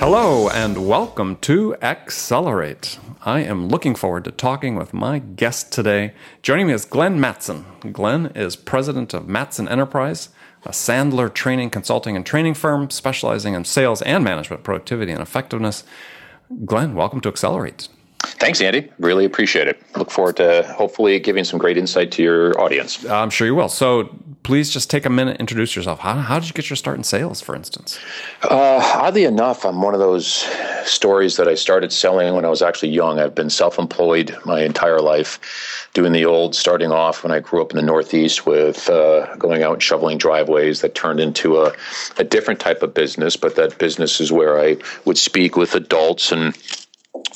Hello and welcome to Accelerate. I am looking forward to talking with my guest today. Joining me is Glenn Mattson. Glenn is president of Mattson Enterprise, a Sandler training, consulting, and training firm specializing in sales and management, productivity, and effectiveness. Glenn, welcome to Accelerate. Thanks, Andy. Really appreciate it. Look forward to hopefully giving some great insight to your audience. I'm sure you will. So please just take a minute, introduce yourself. How did you get your start in sales, for instance? Oddly enough, I'm one of those stories that I started selling when I was actually young. I've been self-employed my entire life, doing the old starting off when I grew up in the Northeast with going out and shoveling driveways that turned into a different type of business. But that business is where I would speak with adults and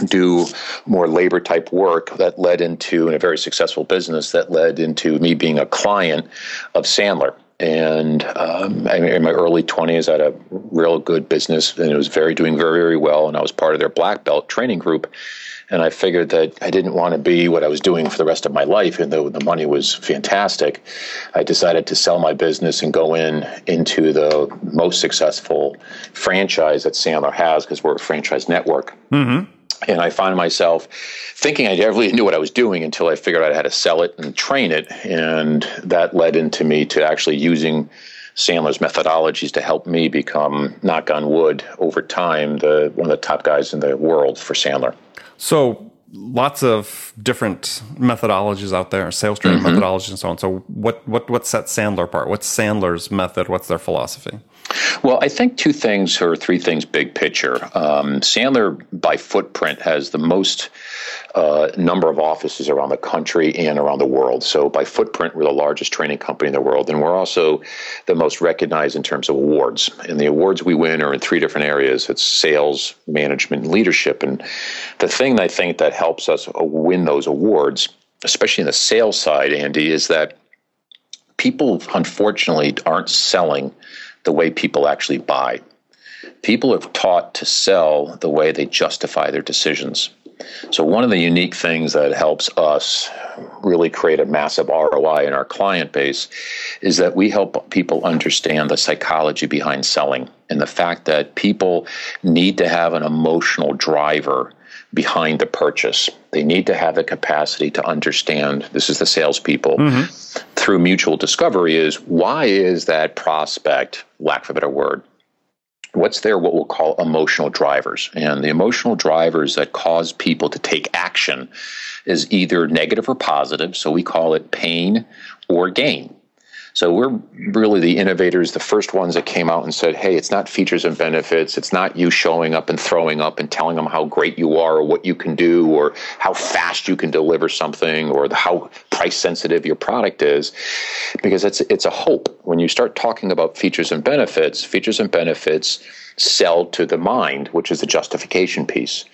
do more labor type work that led into, in a very successful business, that led into me being a client of Sandler. And in my early 20s, I had a real good business and it was doing very, very well. And I was part of their black belt training group. And I figured that I didn't want to be what I was doing for the rest of my life. And though the money was fantastic, I decided to sell my business and go into the most successful franchise that Sandler has, because we're a franchise network. Mm-hmm. And I found myself thinking I really knew what I was doing until I figured out how to sell it and train it. And that led into me to actually using Sandler's methodologies to help me become, knock on wood, over time, one of the top guys in the world for Sandler. So lots of different methodologies out there, sales training mm-hmm. methodologies and so on. So what's that Sandler part? What's Sandler's method? What's their philosophy? Well, I think two things or three things big picture. Sandler, by footprint, has the most number of offices around the country and around the world. So by footprint, we're the largest training company in the world. And we're also the most recognized in terms of awards. And the awards we win are in three different areas. It's sales, management, and leadership. And the thing I think that helps us win those awards, especially in the sales side, Andy, is that people, unfortunately, aren't selling the way people actually buy. People are taught to sell the way they justify their decisions. So one of the unique things that helps us really create a massive ROI in our client base is that we help people understand the psychology behind selling and the fact that people need to have an emotional driver behind the purchase. They need to have the capacity to understand, this is the salespeople, mm-hmm. through mutual discovery is, why is that prospect, lack of a better word, what's their what we'll call emotional drivers? And the emotional drivers that cause people to take action is either negative or positive, so we call it pain or gain. So we're really the innovators, the first ones that came out and said, hey, it's not features and benefits. It's not you showing up and throwing up and telling them how great you are or what you can do or how fast you can deliver something or how price sensitive your product is, because it's a hope. When you start talking about features and benefits sell to the mind, which is the justification piece.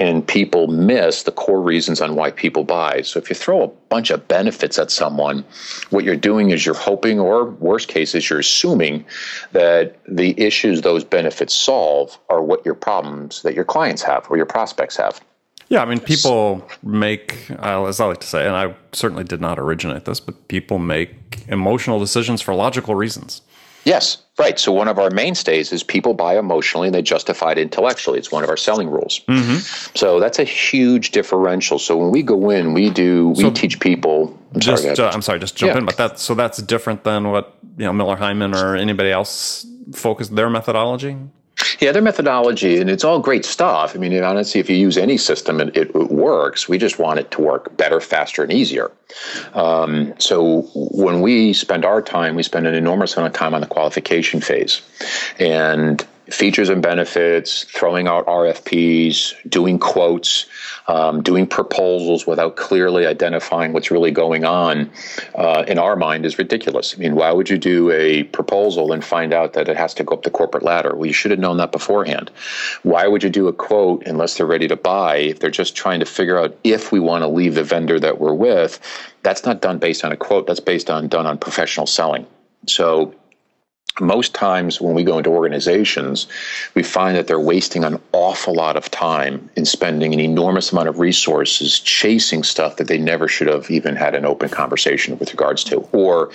And people miss the core reasons on why people buy. So if you throw a bunch of benefits at someone, what you're doing is you're hoping, or worst case is you're assuming that the issues those benefits solve are what your problems that your clients have or your prospects have. Yeah, I mean, people make, as I like to say, and I certainly did not originate this, but people make emotional decisions for logical reasons. Yes, right. So one of our mainstays is people buy emotionally and they justify it intellectually. It's one of our selling rules. Mm-hmm. So that's a huge differential. So when we go in, we teach people. I'm sorry, just jump in. But that's different than what Miller-Hyman or anybody else focused their methodology. Yeah, their methodology, and it's all great stuff. I mean, honestly, if you use any system, it works. We just want it to work better, faster, and easier. So when we spend our time, we spend an enormous amount of time on the qualification phase. And features and benefits, throwing out RFPs, doing quotes, doing proposals without clearly identifying what's really going on, in our mind is ridiculous. I mean, why would you do a proposal and find out that it has to go up the corporate ladder? Well, you should have known that beforehand. Why would you do a quote unless they're ready to buy, if they're just trying to figure out if we want to leave the vendor that we're with? That's not done based on a quote. That's done on professional selling. So most times when we go into organizations, we find that they're wasting an awful lot of time and spending an enormous amount of resources chasing stuff that they never should have even had an open conversation with regards to. Or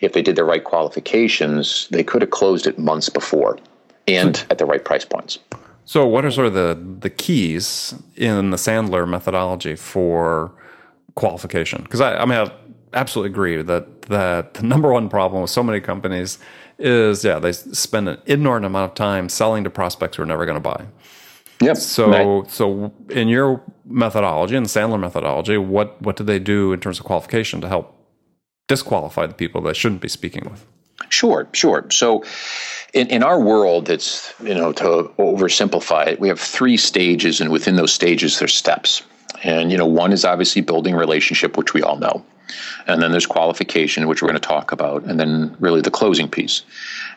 if they did the right qualifications, they could have closed it months before and at the right price points. So what are sort of the keys in the Sandler methodology for qualification? Because I absolutely agree that the number one problem with so many companies is, they spend an inordinate amount of time selling to prospects who are never going to buy. Yep. So in your methodology, in the Sandler methodology, what do they do in terms of qualification to help disqualify the people they shouldn't be speaking with? Sure. So in our world, it's, to oversimplify it, we have three stages, and within those stages, there's steps. And, one is obviously building relationship, which we all know. And then there's qualification, which we're going to talk about. And then really the closing piece.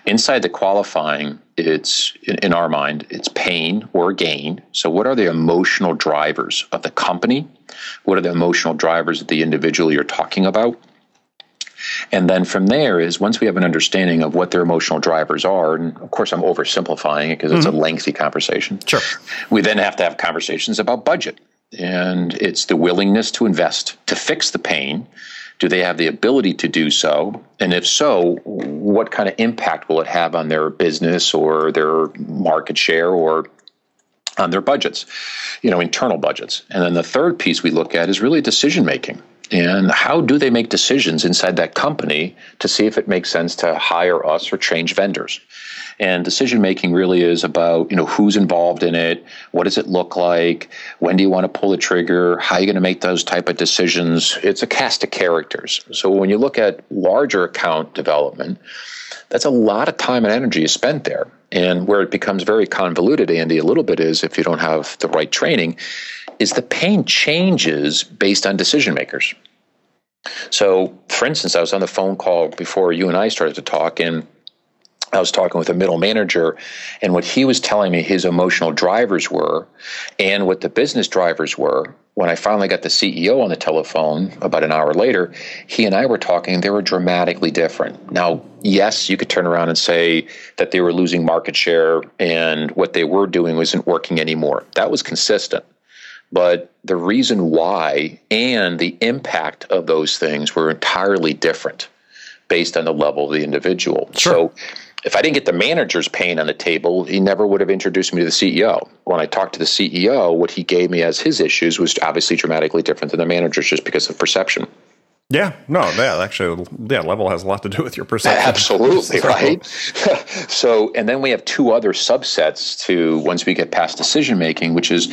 Inside the qualifying, it's, in our mind, it's pain or gain. So what are the emotional drivers of the company? What are the emotional drivers of the individual you're talking about? And then from there is, once we have an understanding of what their emotional drivers are, and of course I'm oversimplifying it because it's a lengthy conversation. Sure. We then have to have conversations about budget. And it's the willingness to invest, to fix the pain. Do they have the ability to do so? And if so, what kind of impact will it have on their business or their market share or on their budgets, internal budgets? And then the third piece we look at is really decision making. And how do they make decisions inside that company to see if it makes sense to hire us or change vendors? And decision-making really is about, who's involved in it, what does it look like, when do you want to pull the trigger, how are you going to make those type of decisions? It's a cast of characters. So when you look at larger account development, that's a lot of time and energy is spent there. And where it becomes very convoluted, Andy, a little bit is, if you don't have the right training, is the pain changes based on decision makers. So, for instance, I was on the phone call before you and I started to talk, and I was talking with a middle manager, and what he was telling me his emotional drivers were and what the business drivers were. When I finally got the CEO on the telephone about an hour later, he and I were talking, and they were dramatically different. Now, yes, you could turn around and say that they were losing market share and what they were doing wasn't working anymore. That was consistent. But the reason why and the impact of those things were entirely different based on the level of the individual. Sure. So if I didn't get the manager's pain on the table, he never would have introduced me to the CEO. When I talked to the CEO, what he gave me as his issues was obviously dramatically different than the manager's just because of perception. Yeah, no, that actually, level has a lot to do with your perception. Absolutely, right? So, and then we have two other subsets to, once we get past decision-making, which is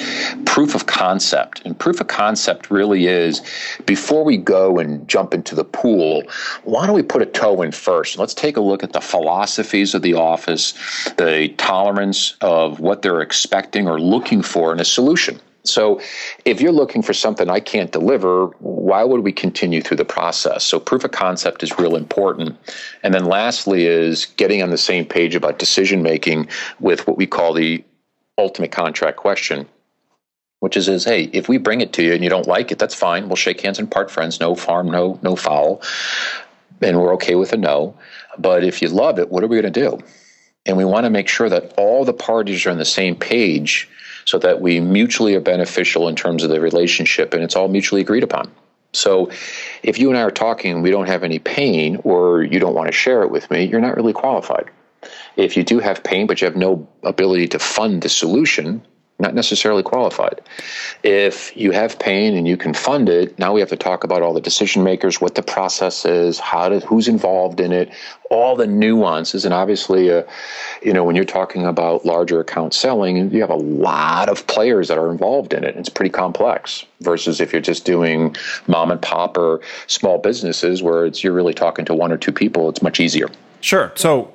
proof of concept. And proof of concept really is, before we go and jump into the pool, why don't we put a toe in first? Let's take a look at the philosophies of the office, the tolerance of what they're expecting or looking for in a solution. So if you're looking for something I can't deliver, why would we continue through the process? So proof of concept is real important. And then lastly is getting on the same page about decision making with what we call the ultimate contract question, which is, hey, if we bring it to you and you don't like it, that's fine. We'll shake hands and part friends. No harm, no foul. And we're okay with a no. But if you love it, what are we going to do? And we want to make sure that all the parties are on the same page so that we mutually are beneficial in terms of the relationship, and it's all mutually agreed upon. So if you and I are talking and we don't have any pain, or you don't want to share it with me, you're not really qualified. If you do have pain but you have no ability to fund the solution, not necessarily qualified. If you have pain and you can fund it, now we have to talk about all the decision makers, what the process is, who's involved in it, all the nuances. And obviously, when you're talking about larger account selling, you have a lot of players that are involved in it. It's pretty complex versus if you're just doing mom and pop or small businesses where you're really talking to one or two people, it's much easier. Sure. So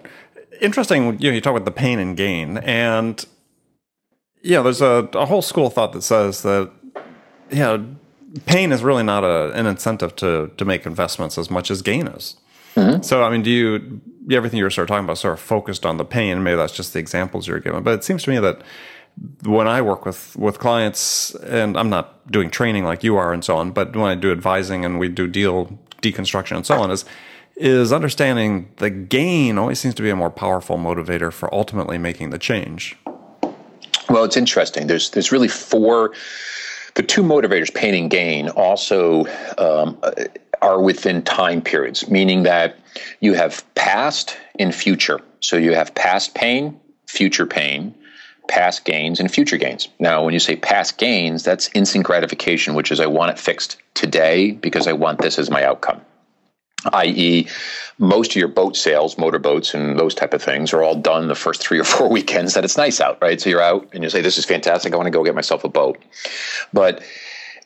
interesting, you know, you talk about the pain and gain, and yeah, there's a whole school of thought that says that, yeah, pain is really not an incentive to make investments as much as gain is. Mm-hmm. So, I mean, do you, everything you were sort of talking about sort of focused on the pain, maybe that's just the examples you're given, but it seems to me that when I work with clients, and I'm not doing training like you are and so on, but when I do advising and we do deal deconstruction and so on, is understanding the gain always seems to be a more powerful motivator for ultimately making the change. Well, it's interesting. There's really four, the two motivators, pain and gain, also are within time periods, meaning that you have past and future. So you have past pain, future pain, past gains, and future gains. Now, when you say past gains, that's instant gratification, which is I want it fixed today because I want this as my outcome. i.e., most of your boat sales, motorboats and those type of things are all done the first 3 or 4 weekends that it's nice out, right? So you're out and you say, this is fantastic. I want to go get myself a boat. But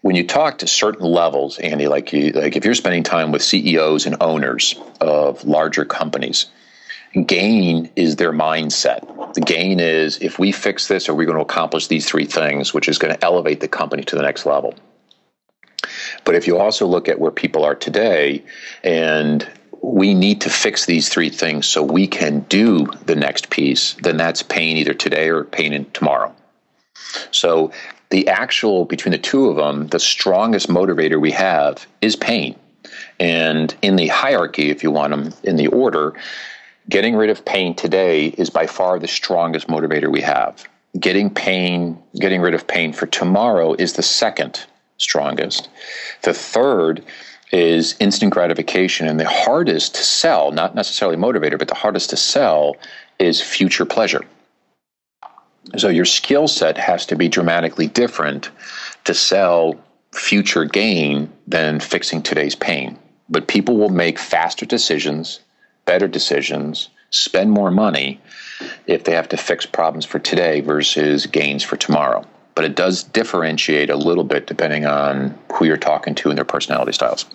when you talk to certain levels, Andy, like if you're spending time with CEOs and owners of larger companies, gain is their mindset. The gain is if we fix this, are we going to accomplish these 3 things, which is going to elevate the company to the next level. But if you also look at where people are today, and we need to fix these 3 things so we can do the next piece, then that's pain either today or pain in tomorrow. So the actual, between the two of them, the strongest motivator we have is pain. And in the hierarchy, if you want them in the order, getting rid of pain today is by far the strongest motivator we have. Getting rid of pain for tomorrow is the second strongest. The third is instant gratification, and the hardest to sell, not necessarily motivator, but the hardest to sell is future pleasure. So your skill set has to be dramatically different to sell future gain than fixing today's pain. But people will make faster decisions, better decisions, spend more money if they have to fix problems for today versus gains for tomorrow. But it does differentiate a little bit depending on who you're talking to and their personality styles.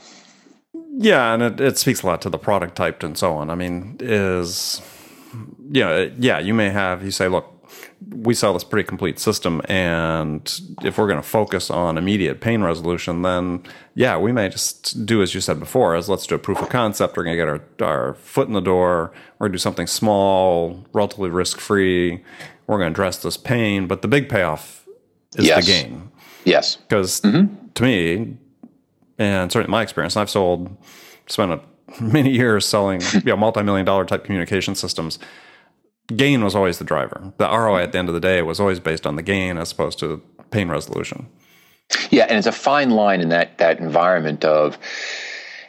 Yeah, and it speaks a lot to the product type and so on. I mean, you may have, you say, look, we sell this pretty complete system, and if we're going to focus on immediate pain resolution, then yeah, we may just do as you said before, as let's do a proof of concept. We're going to get our foot in the door. We're going to do something small, relatively risk-free. We're going to address this pain, but the big payoff is the gain. Yes. Because to me, and certainly my experience, and I've spent many years selling multi-million-dollar type communication systems, gain was always the driver. The ROI at the end of the day was always based on the gain as opposed to pain resolution. Yeah, and it's a fine line in that environment of,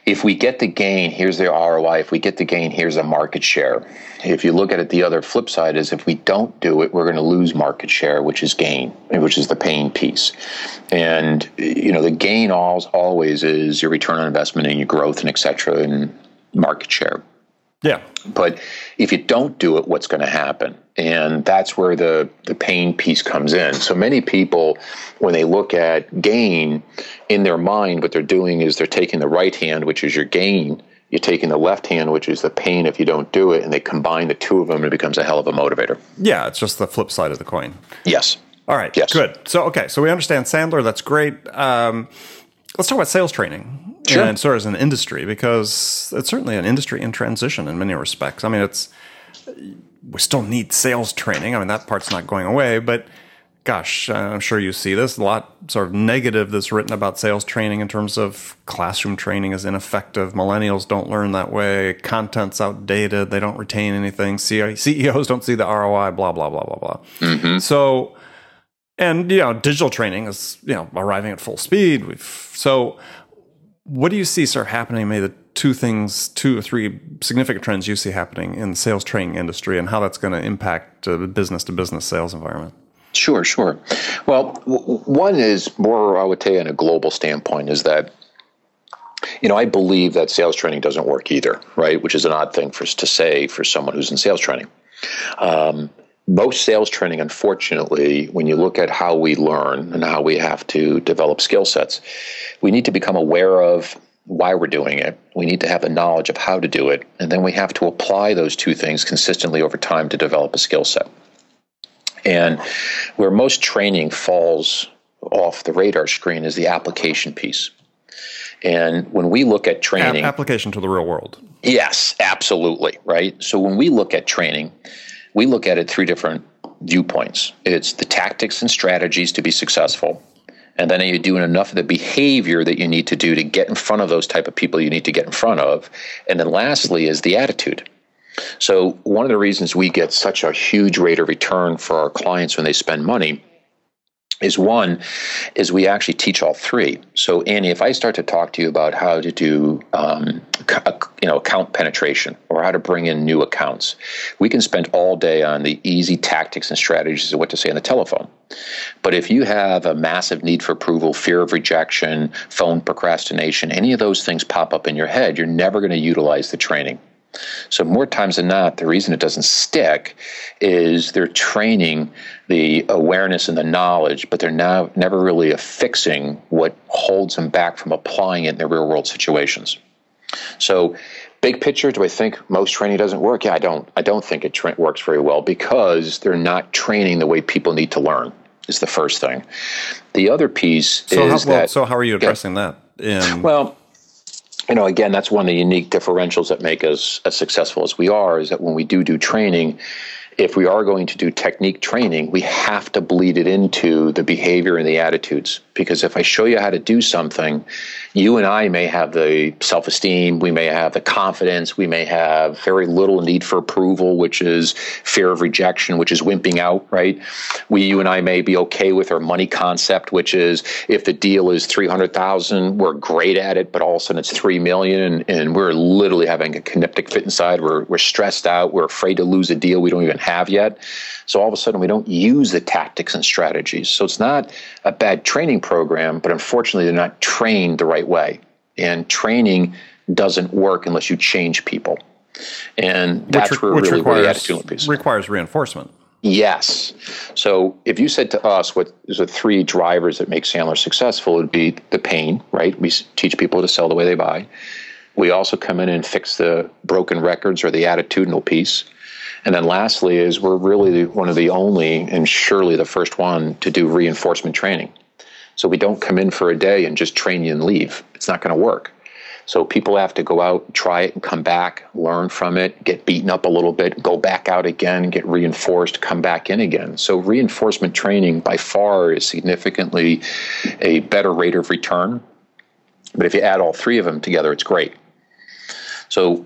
if we get the gain, here's the ROI. If we get the gain, here's a market share. If you look at it, the other flip side is if we don't do it, we're going to lose market share, which is gain, which is the pain piece. And, you know, the gain always is your return on investment and your growth and et cetera and market share. Yeah. But if you don't do it, what's going to happen? And that's where the pain piece comes in. So many people, when they look at gain in their mind, what they're doing is they're taking the right hand, which is your gain. You're taking the left hand, which is the pain if you don't do it. And they combine the two of them, and it becomes a hell of a motivator. Yeah, it's just the flip side of the coin. Yes. All right. Yes. Good. So, okay. So we understand Sandler. That's great. Let's talk about sales training. Sure. And sort of as an industry, because it's certainly an industry in transition in many respects. I mean, we still need sales training. I mean, that part's not going away, but gosh, I'm sure you see this a lot, sort of negative that's written about sales training in terms of classroom training is ineffective. Millennials don't learn that way. Content's outdated. They don't retain anything. CEOs don't see the ROI, blah, blah, blah, blah, blah. Mm-hmm. So, and, you know, digital training is, you know, arriving at full speed. What do you see sort of happening, maybe the 2 or 3 significant trends you see happening in the sales training industry and how that's going to impact the business-to-business sales environment? Sure. Well, one is more, I would say, on a global standpoint is that, you know, I believe that sales training doesn't work either, right, which is an odd thing to say for someone who's in sales training. Most sales training, unfortunately, when you look at how we learn and how we have to develop skill sets, we need to become aware of why we're doing it. We need to have the knowledge of how to do it. And then we have to apply those two things consistently over time to develop a skill set. And where most training falls off the radar screen is the application piece. And when we look at training... Application to the real world. Yes, absolutely, right? So when we look at training, we look at it three different viewpoints. It's the tactics and strategies to be successful. And then are you doing enough of the behavior that you need to do to get in front of those type of people you need to get in front of? And then lastly is the attitude. So one of the reasons we get such a huge rate of return for our clients when they spend money is one, is we actually teach all three. So Annie, if I start to talk to you about how to do account penetration or how to bring in new accounts, we can spend all day on the easy tactics and strategies of what to say on the telephone. But if you have a massive need for approval, fear of rejection, phone procrastination, any of those things pop up in your head, you're never going to utilize the training. So more times than not, the reason it doesn't stick is they're training the awareness and the knowledge, but they're now never really affixing what holds them back from applying it in their real world situations. So big picture, do I think most training doesn't work? Yeah, I don't think it works very well because they're not training the way people need to learn is the first thing. The other piece So how are you addressing that? Again, that's one of the unique differentials that make us as successful as we are is that when we do training, if we are going to do technique training, we have to bleed it into the behavior and the attitudes. Because if I show you how to do something, you and I may have the self-esteem, we may have the confidence, we may have very little need for approval, which is fear of rejection, which is wimping out, right? You and I may be okay with our money concept, which is if the deal is $300,000, we're great at it, but all of a sudden it's $3 million and we're literally having a connectic fit inside. We're stressed out. We're afraid to lose a deal we don't even have yet. So all of a sudden we don't use the tactics and strategies. So it's not a bad training program, but unfortunately they're not trained the right way. And training doesn't work unless you change people. And that's where the attitude piece requires reinforcement. Yes. So if you said to us what is the three drivers that make Sandler successful, it would be the pain, right? We teach people to sell the way they buy. We also come in and fix the broken records or the attitudinal piece. And then lastly is we're really one of the only and surely the first one to do reinforcement training. So we don't come in for a day and just train you and leave. It's not going to work. So people have to go out, try it, and come back, learn from it, get beaten up a little bit, go back out again, get reinforced, come back in again. So reinforcement training by far is significantly a better rate of return. But if you add all three of them together, it's great. So,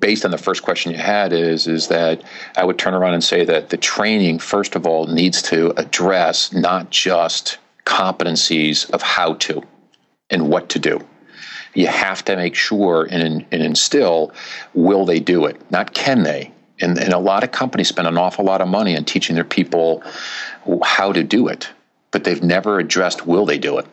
based on the first question you had is that I would turn around and say that the training, first of all, needs to address not just competencies of how to and what to do. You have to make sure and instill, will they do it? Not can they. And a lot of companies spend an awful lot of money on teaching their people how to do it, but they've never addressed, will they do it?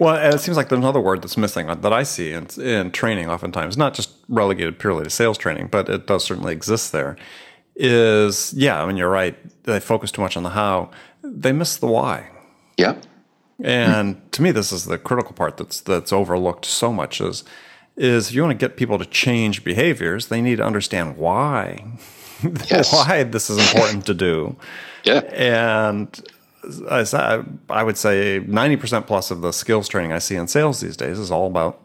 Well, and it seems like there's another word that's missing that I see in training oftentimes, not just relegated purely to sales training, but it does certainly exist there, you're right. They focus too much on the how. They miss the why. Yeah. And to me, this is the critical part that's overlooked so much is if you want to get people to change behaviors, they need to understand why. Yes. Why this is important to do. Yeah. And I would say 90% plus of the skills training I see in sales these days is all about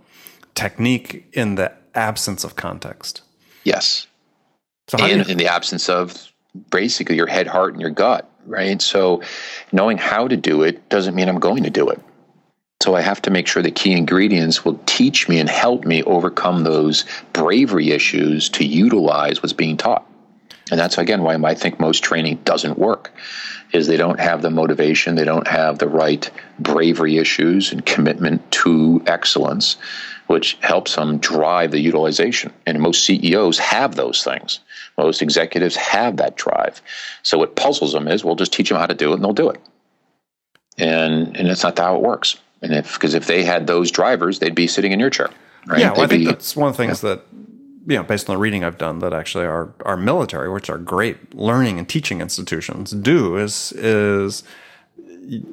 technique in the absence of context. Yes. So in the absence of basically your head, heart, and your gut, right? So knowing how to do it doesn't mean I'm going to do it. So I have to make sure the key ingredients will teach me and help me overcome those bravery issues to utilize what's being taught. And that's, again, why I think most training doesn't work, is they don't have the motivation, they don't have the right bravery issues and commitment to excellence, which helps them drive the utilization. And most CEOs have those things. Most executives have that drive. So what puzzles them is, we'll just teach them how to do it and they'll do it. And it's not how it works. And because if they had those drivers, they'd be sitting in your chair. Right? Yeah, I think that's one of the things that... based on the reading I've done, that actually our military, which are great learning and teaching institutions, do is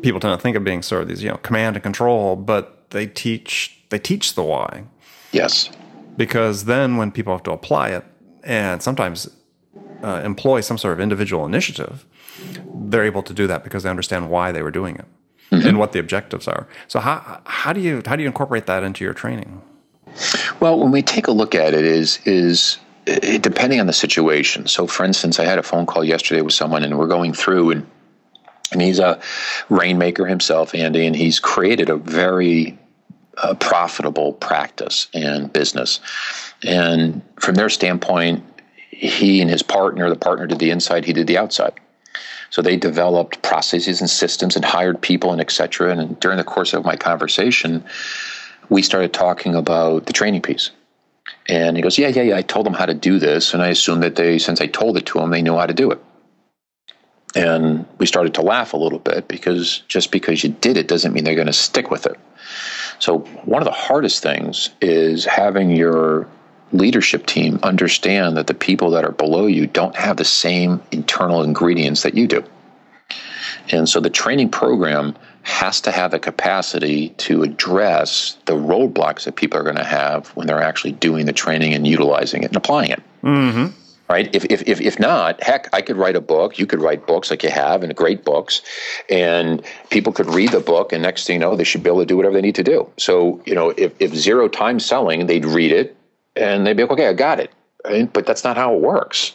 people tend to think of being sort of these command and control, but they teach the why. Yes. Because then when people have to apply it and sometimes employ some sort of individual initiative, they're able to do that because they understand why they were doing it and what the objectives are. So how do you incorporate that into your training? Well, when we take a look at it, is depending on the situation. So, for instance, I had a phone call yesterday with someone, and we're going through, and he's a rainmaker himself, Andy, and he's created a very profitable practice and business. And from their standpoint, he and his partner, the partner did the inside, he did the outside. So they developed processes and systems and hired people and et cetera. And during the course of my conversation, we started talking about the training piece. And he goes, yeah, I told them how to do this. And I assumed that since I told it to them, they knew how to do it. And we started to laugh a little bit because just because you did it doesn't mean they're going to stick with it. So one of the hardest things is having your leadership team understand that the people that are below you don't have the same internal ingredients that you do. And so the training program has to have the capacity to address the roadblocks that people are going to have when they're actually doing the training and utilizing it and applying it. Mm-hmm. Right? If not, heck, I could write a book. You could write books like you have, and great books, and people could read the book, and next thing you know, they should be able to do whatever they need to do. So, you know, if zero time selling, they'd read it, and they'd be like, okay, I got it. Right? But that's not how it works.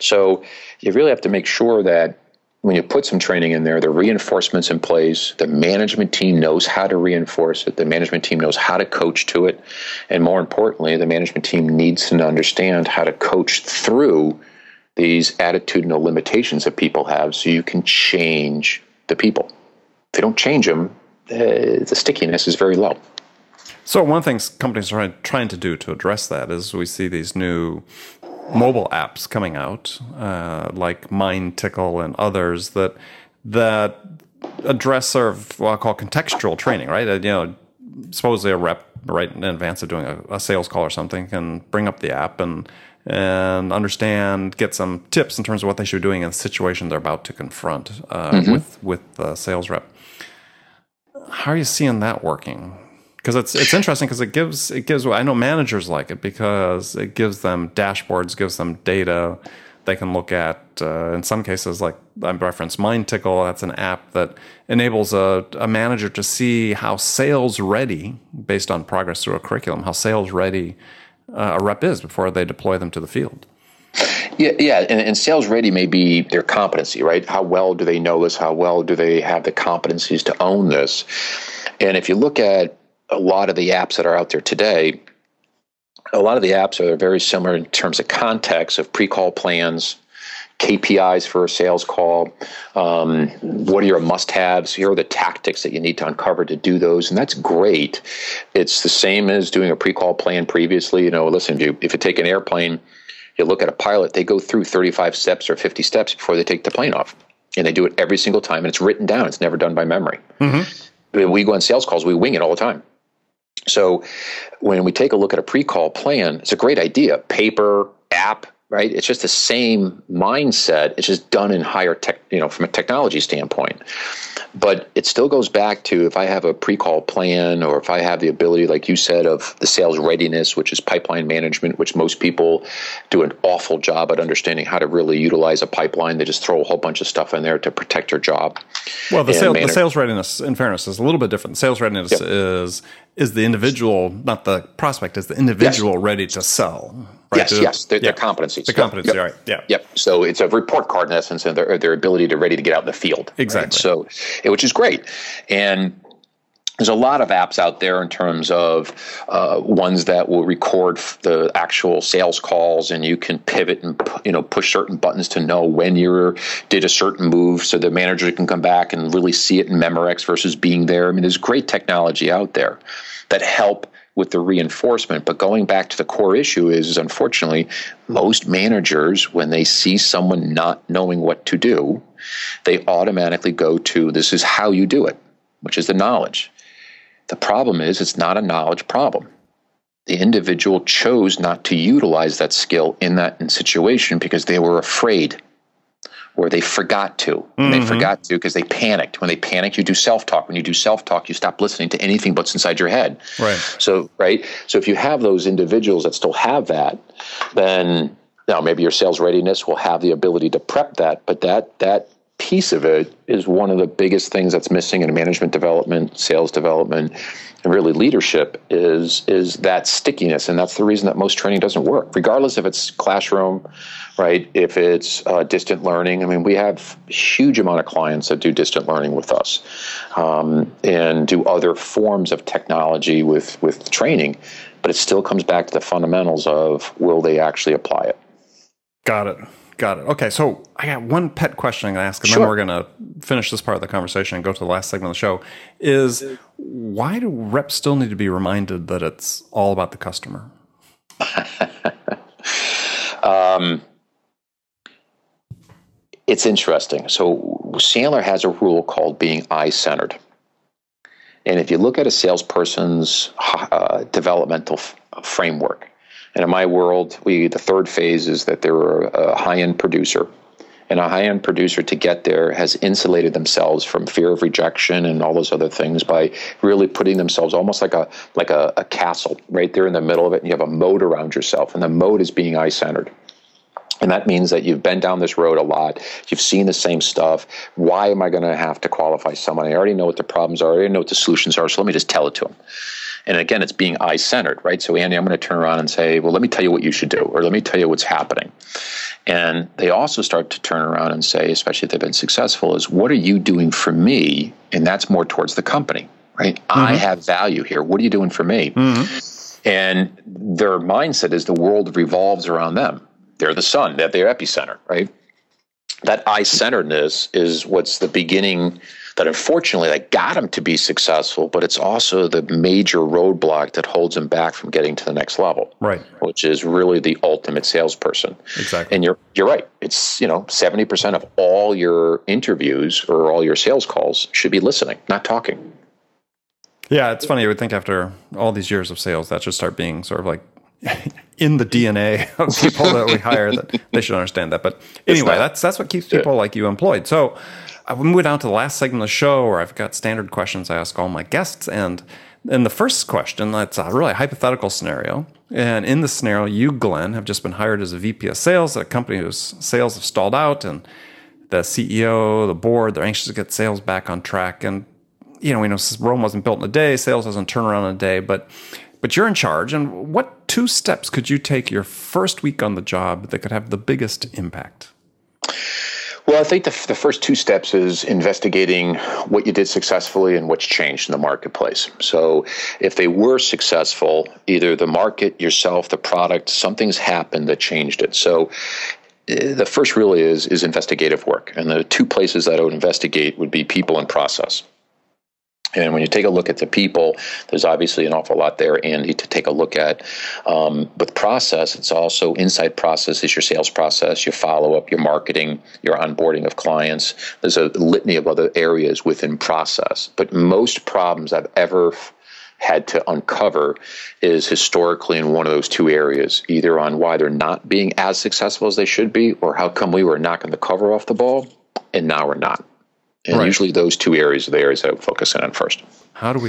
So you really have to make sure that when you put some training in there, the reinforcement's in place, the management team knows how to reinforce it, the management team knows how to coach to it, and more importantly, the management team needs to understand how to coach through these attitudinal limitations that people have so you can change the people. If you don't change them, the stickiness is very low. So one of the things companies are trying to do to address that is we see these new mobile apps coming out, like MindTickle and others that address sort of what I call contextual training, right? You know, supposedly a rep right in advance of doing a sales call or something can bring up the app and understand, get some tips in terms of what they should be doing in the situation they're about to confront with the sales rep. How are you seeing that working? Because it's interesting because it gives I know managers like it because it gives them dashboards, gives them data they can look at. In some cases, like I referenced MindTickle, that's an app that enables a manager to see how sales ready, based on progress through a curriculum, how sales ready a rep is before they deploy them to the field. Yeah, and sales ready may be their competency, right? How well do they know this? How well do they have the competencies to own this? And if you look at a lot of the apps that are out there today, a lot of the apps are very similar in terms of context of pre-call plans, KPIs for a sales call, what are your must-haves, here are the tactics that you need to uncover to do those, and that's great. It's the same as doing a pre-call plan previously. You know, listen, if you take an airplane, you look at a pilot, they go through 35 steps or 50 steps before they take the plane off, and they do it every single time, and it's written down. It's never done by memory. Mm-hmm. We go on sales calls, we wing it all the time. So when we take a look at a pre-call plan, it's a great idea. Paper, app, right? It's just the same mindset. It's just done in higher tech, you know, from a technology standpoint. But it still goes back to if I have a pre-call plan or if I have the ability, like you said, of the sales readiness, which is pipeline management, which most people do an awful job at understanding how to really utilize a pipeline. They just throw a whole bunch of stuff in there to protect your job. Well, the sales readiness, in fairness, is a little bit different. Sales readiness is the individual, not the prospect, is the individual ready to sell. Right? Yes. Their competencies. The competency, right. Yeah. Yep. So it's a report card in essence and their ability to ready to get out in the field. Exactly. Right? So, which is great. And there's a lot of apps out there in terms of ones that will record the actual sales calls, and you can pivot and push certain buttons to know when you did a certain move, so the manager can come back and really see it in Memorex versus being there. I mean, there's great technology out there that help with the reinforcement. But going back to the core issue is unfortunately, most managers, when they see someone not knowing what to do, they automatically go to this is how you do it, which is the knowledge. The problem is it's not a knowledge problem. The individual chose not to utilize that skill in that situation because they were afraid. or they forgot to. Mm-hmm. They forgot to because they panicked. When they panicked, you do self-talk. When you do self-talk, you stop listening to anything but what's inside your head. Right. So if you have those individuals that still have that, then now maybe your sales readiness will have the ability to prep that, but that piece of it is one of the biggest things that's missing in management development, sales development, and really leadership is that stickiness. And that's the reason that most training doesn't work, regardless if it's classroom, right? If it's distant learning. I mean, we have a huge amount of clients that do distant learning with us and do other forms of technology with training, but it still comes back to the fundamentals of will they actually apply it? Got it. Okay, so I got one pet question I'm going to ask, and then we're going to finish this part of the conversation and go to the last segment of the show, is why do reps still need to be reminded that it's all about the customer? It's interesting. So Sandler has a rule called being eye-centered. And if you look at a salesperson's developmental framework, and in my world, the third phase is that they're a high-end producer. And a high-end producer to get there has insulated themselves from fear of rejection and all those other things by really putting themselves almost like a castle, right there in the middle of it, and you have a moat around yourself, and the moat is being eye-centered. And that means that you've been down this road a lot. You've seen the same stuff. Why am I going to have to qualify someone? I already know what the problems are. I already know what the solutions are, so let me just tell it to them. And again, it's being eye-centered, right? So, Andy, I'm going to turn around and say, well, let me tell you what you should do, or let me tell you what's happening. And they also start to turn around and say, especially if they've been successful, is what are you doing for me? And that's more towards the company, right? Mm-hmm. I have value here. What are you doing for me? Mm-hmm. And their mindset is the world revolves around them. They're the sun, they're their epicenter, right? That eye-centeredness is what's the beginning that unfortunately that got them to be successful, but it's also the major roadblock that holds them back from getting to the next level, right? Which is really the ultimate salesperson. Exactly. And you're right. It's, 70% of all your interviews or all your sales calls should be listening, not talking. Yeah, it's funny. I would think after all these years of sales, that should start being sort of like in the DNA of people that we hire, that they should understand that. But anyway, that's what keeps people like you employed. So we move down to the last segment of the show where I've got standard questions I ask all my guests. And in the first question, that's a really hypothetical scenario. And in this scenario, you, Glenn, have just been hired as a VP of sales at a company whose sales have stalled out. And the CEO, the board, they're anxious to get sales back on track. And, we know Rome wasn't built in a day. Sales doesn't turn around in a day. But you're in charge. And what 2 steps could you take your first week on the job that could have the biggest impact? Well, I think the first 2 steps is investigating what you did successfully and what's changed in the marketplace. So if they were successful, either the market, yourself, the product, something's happened that changed it. So the first really is investigative work. And the 2 places that I would investigate would be people and process. And when you take a look at the people, there's obviously an awful lot there, Andy, to take a look at. With process, it's also inside process is your sales process, your follow-up, your marketing, your onboarding of clients. There's a litany of other areas within process. But most problems I've ever had to uncover is historically in one of those 2 areas, either on why they're not being as successful as they should be or how come we were knocking the cover off the ball and now we're not. And usually those 2 areas are the areas I would focus in on first. How did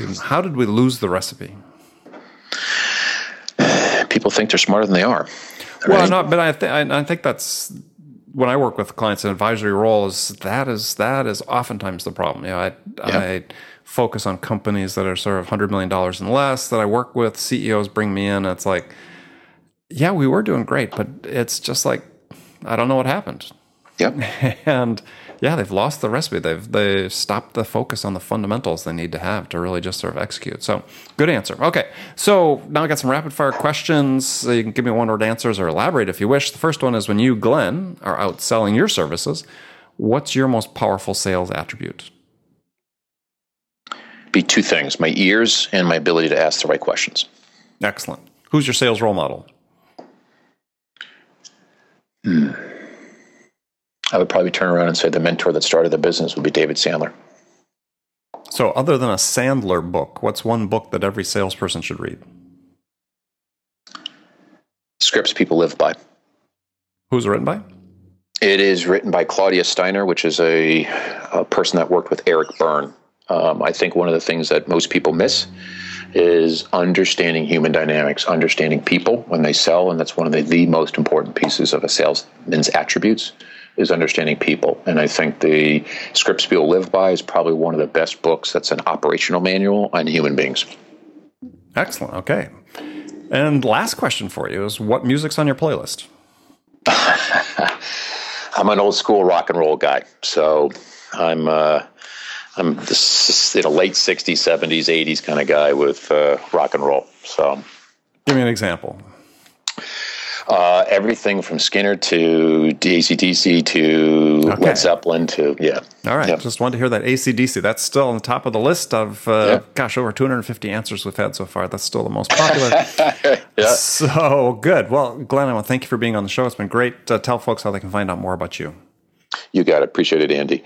we lose the recipe? People think they're smarter than they are. Right? Well, no, but I think that's when I work with clients in advisory roles. That is oftentimes the problem. I focus on companies that are sort of $100 million and less that I work with. CEOs bring me in. And it's like, yeah, we were doing great, but it's just like I don't know what happened. Yep. And yeah, they've lost the recipe. They've stopped the focus on the fundamentals they need to have to really just sort of execute. So good answer. Okay. So now I got some rapid fire questions. So you can give me one-word answers or elaborate if you wish. The first one is when you, Glenn, are out selling your services, what's your most powerful sales attribute? Be 2 things, my ears and my ability to ask the right questions. Excellent. Who's your sales role model? I would probably turn around and say the mentor that started the business would be David Sandler. So other than a Sandler book, what's one book that every salesperson should read? Scripts People Live By. Who's it written by? It is written by Claudia Steiner, which is a person that worked with Eric Byrne. I think one of the things that most people miss is understanding human dynamics, understanding people when they sell, and that's one of the most important pieces of a salesman's attributes is understanding people. And I think the Scripts People Live By is probably one of the best books that's an operational manual on human beings. Excellent. Okay. And last question for you is, what music's on your playlist? I'm an old school rock and roll guy, so I'm this, you know, late 60s, 70s, 80s kind of guy with rock and roll. So, give me an example. Everything from Skinner to AC/DC to Led Zeppelin to, yeah. All right. Yep. Just wanted to hear that AC/DC. That's still on the top of the list of, gosh, over 250 answers we've had so far. That's still the most popular. Yeah. So good. Well, Glenn, I want to thank you for being on the show. It's been great. Tell folks how they can find out more about you. You got it. Appreciate it, Andy.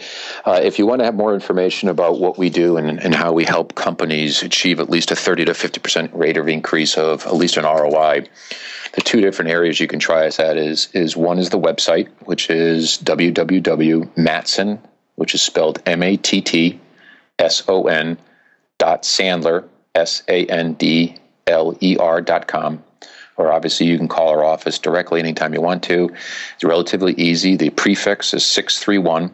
If you want to have more information about what we do and how we help companies achieve at least a 30 to 50% rate of increase of at least an ROI, the two different areas you can try us at is one is the website, which is www.Mattson, which is spelled M-A-T-T-S-O-N .Sandler, S-A-N-D-L-E-R.com. Or obviously you can call our office directly anytime you want to. It's relatively easy. The prefix is 631,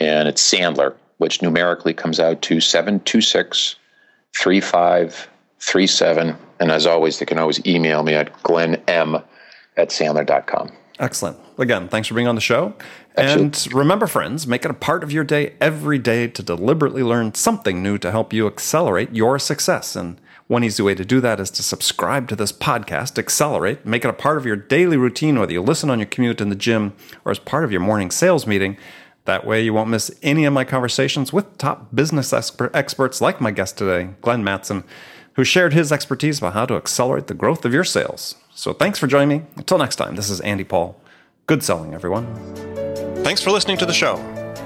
and it's Sandler, which numerically comes out to 726-3537. And as always, they can always email me at glennm@sandler.com. Excellent. Again, thanks for being on the show. Absolutely. And remember, friends, make it a part of your day every day to deliberately learn something new to help you accelerate your success. And one easy way to do that is to subscribe to this podcast, Accelerate, make it a part of your daily routine, whether you listen on your commute in the gym or as part of your morning sales meeting. That way you won't miss any of my conversations with top business experts like my guest today, Glenn Mattson, who shared his expertise about how to accelerate the growth of your sales. So thanks for joining me. Until next time, this is Andy Paul. Good selling, everyone. Thanks for listening to the show.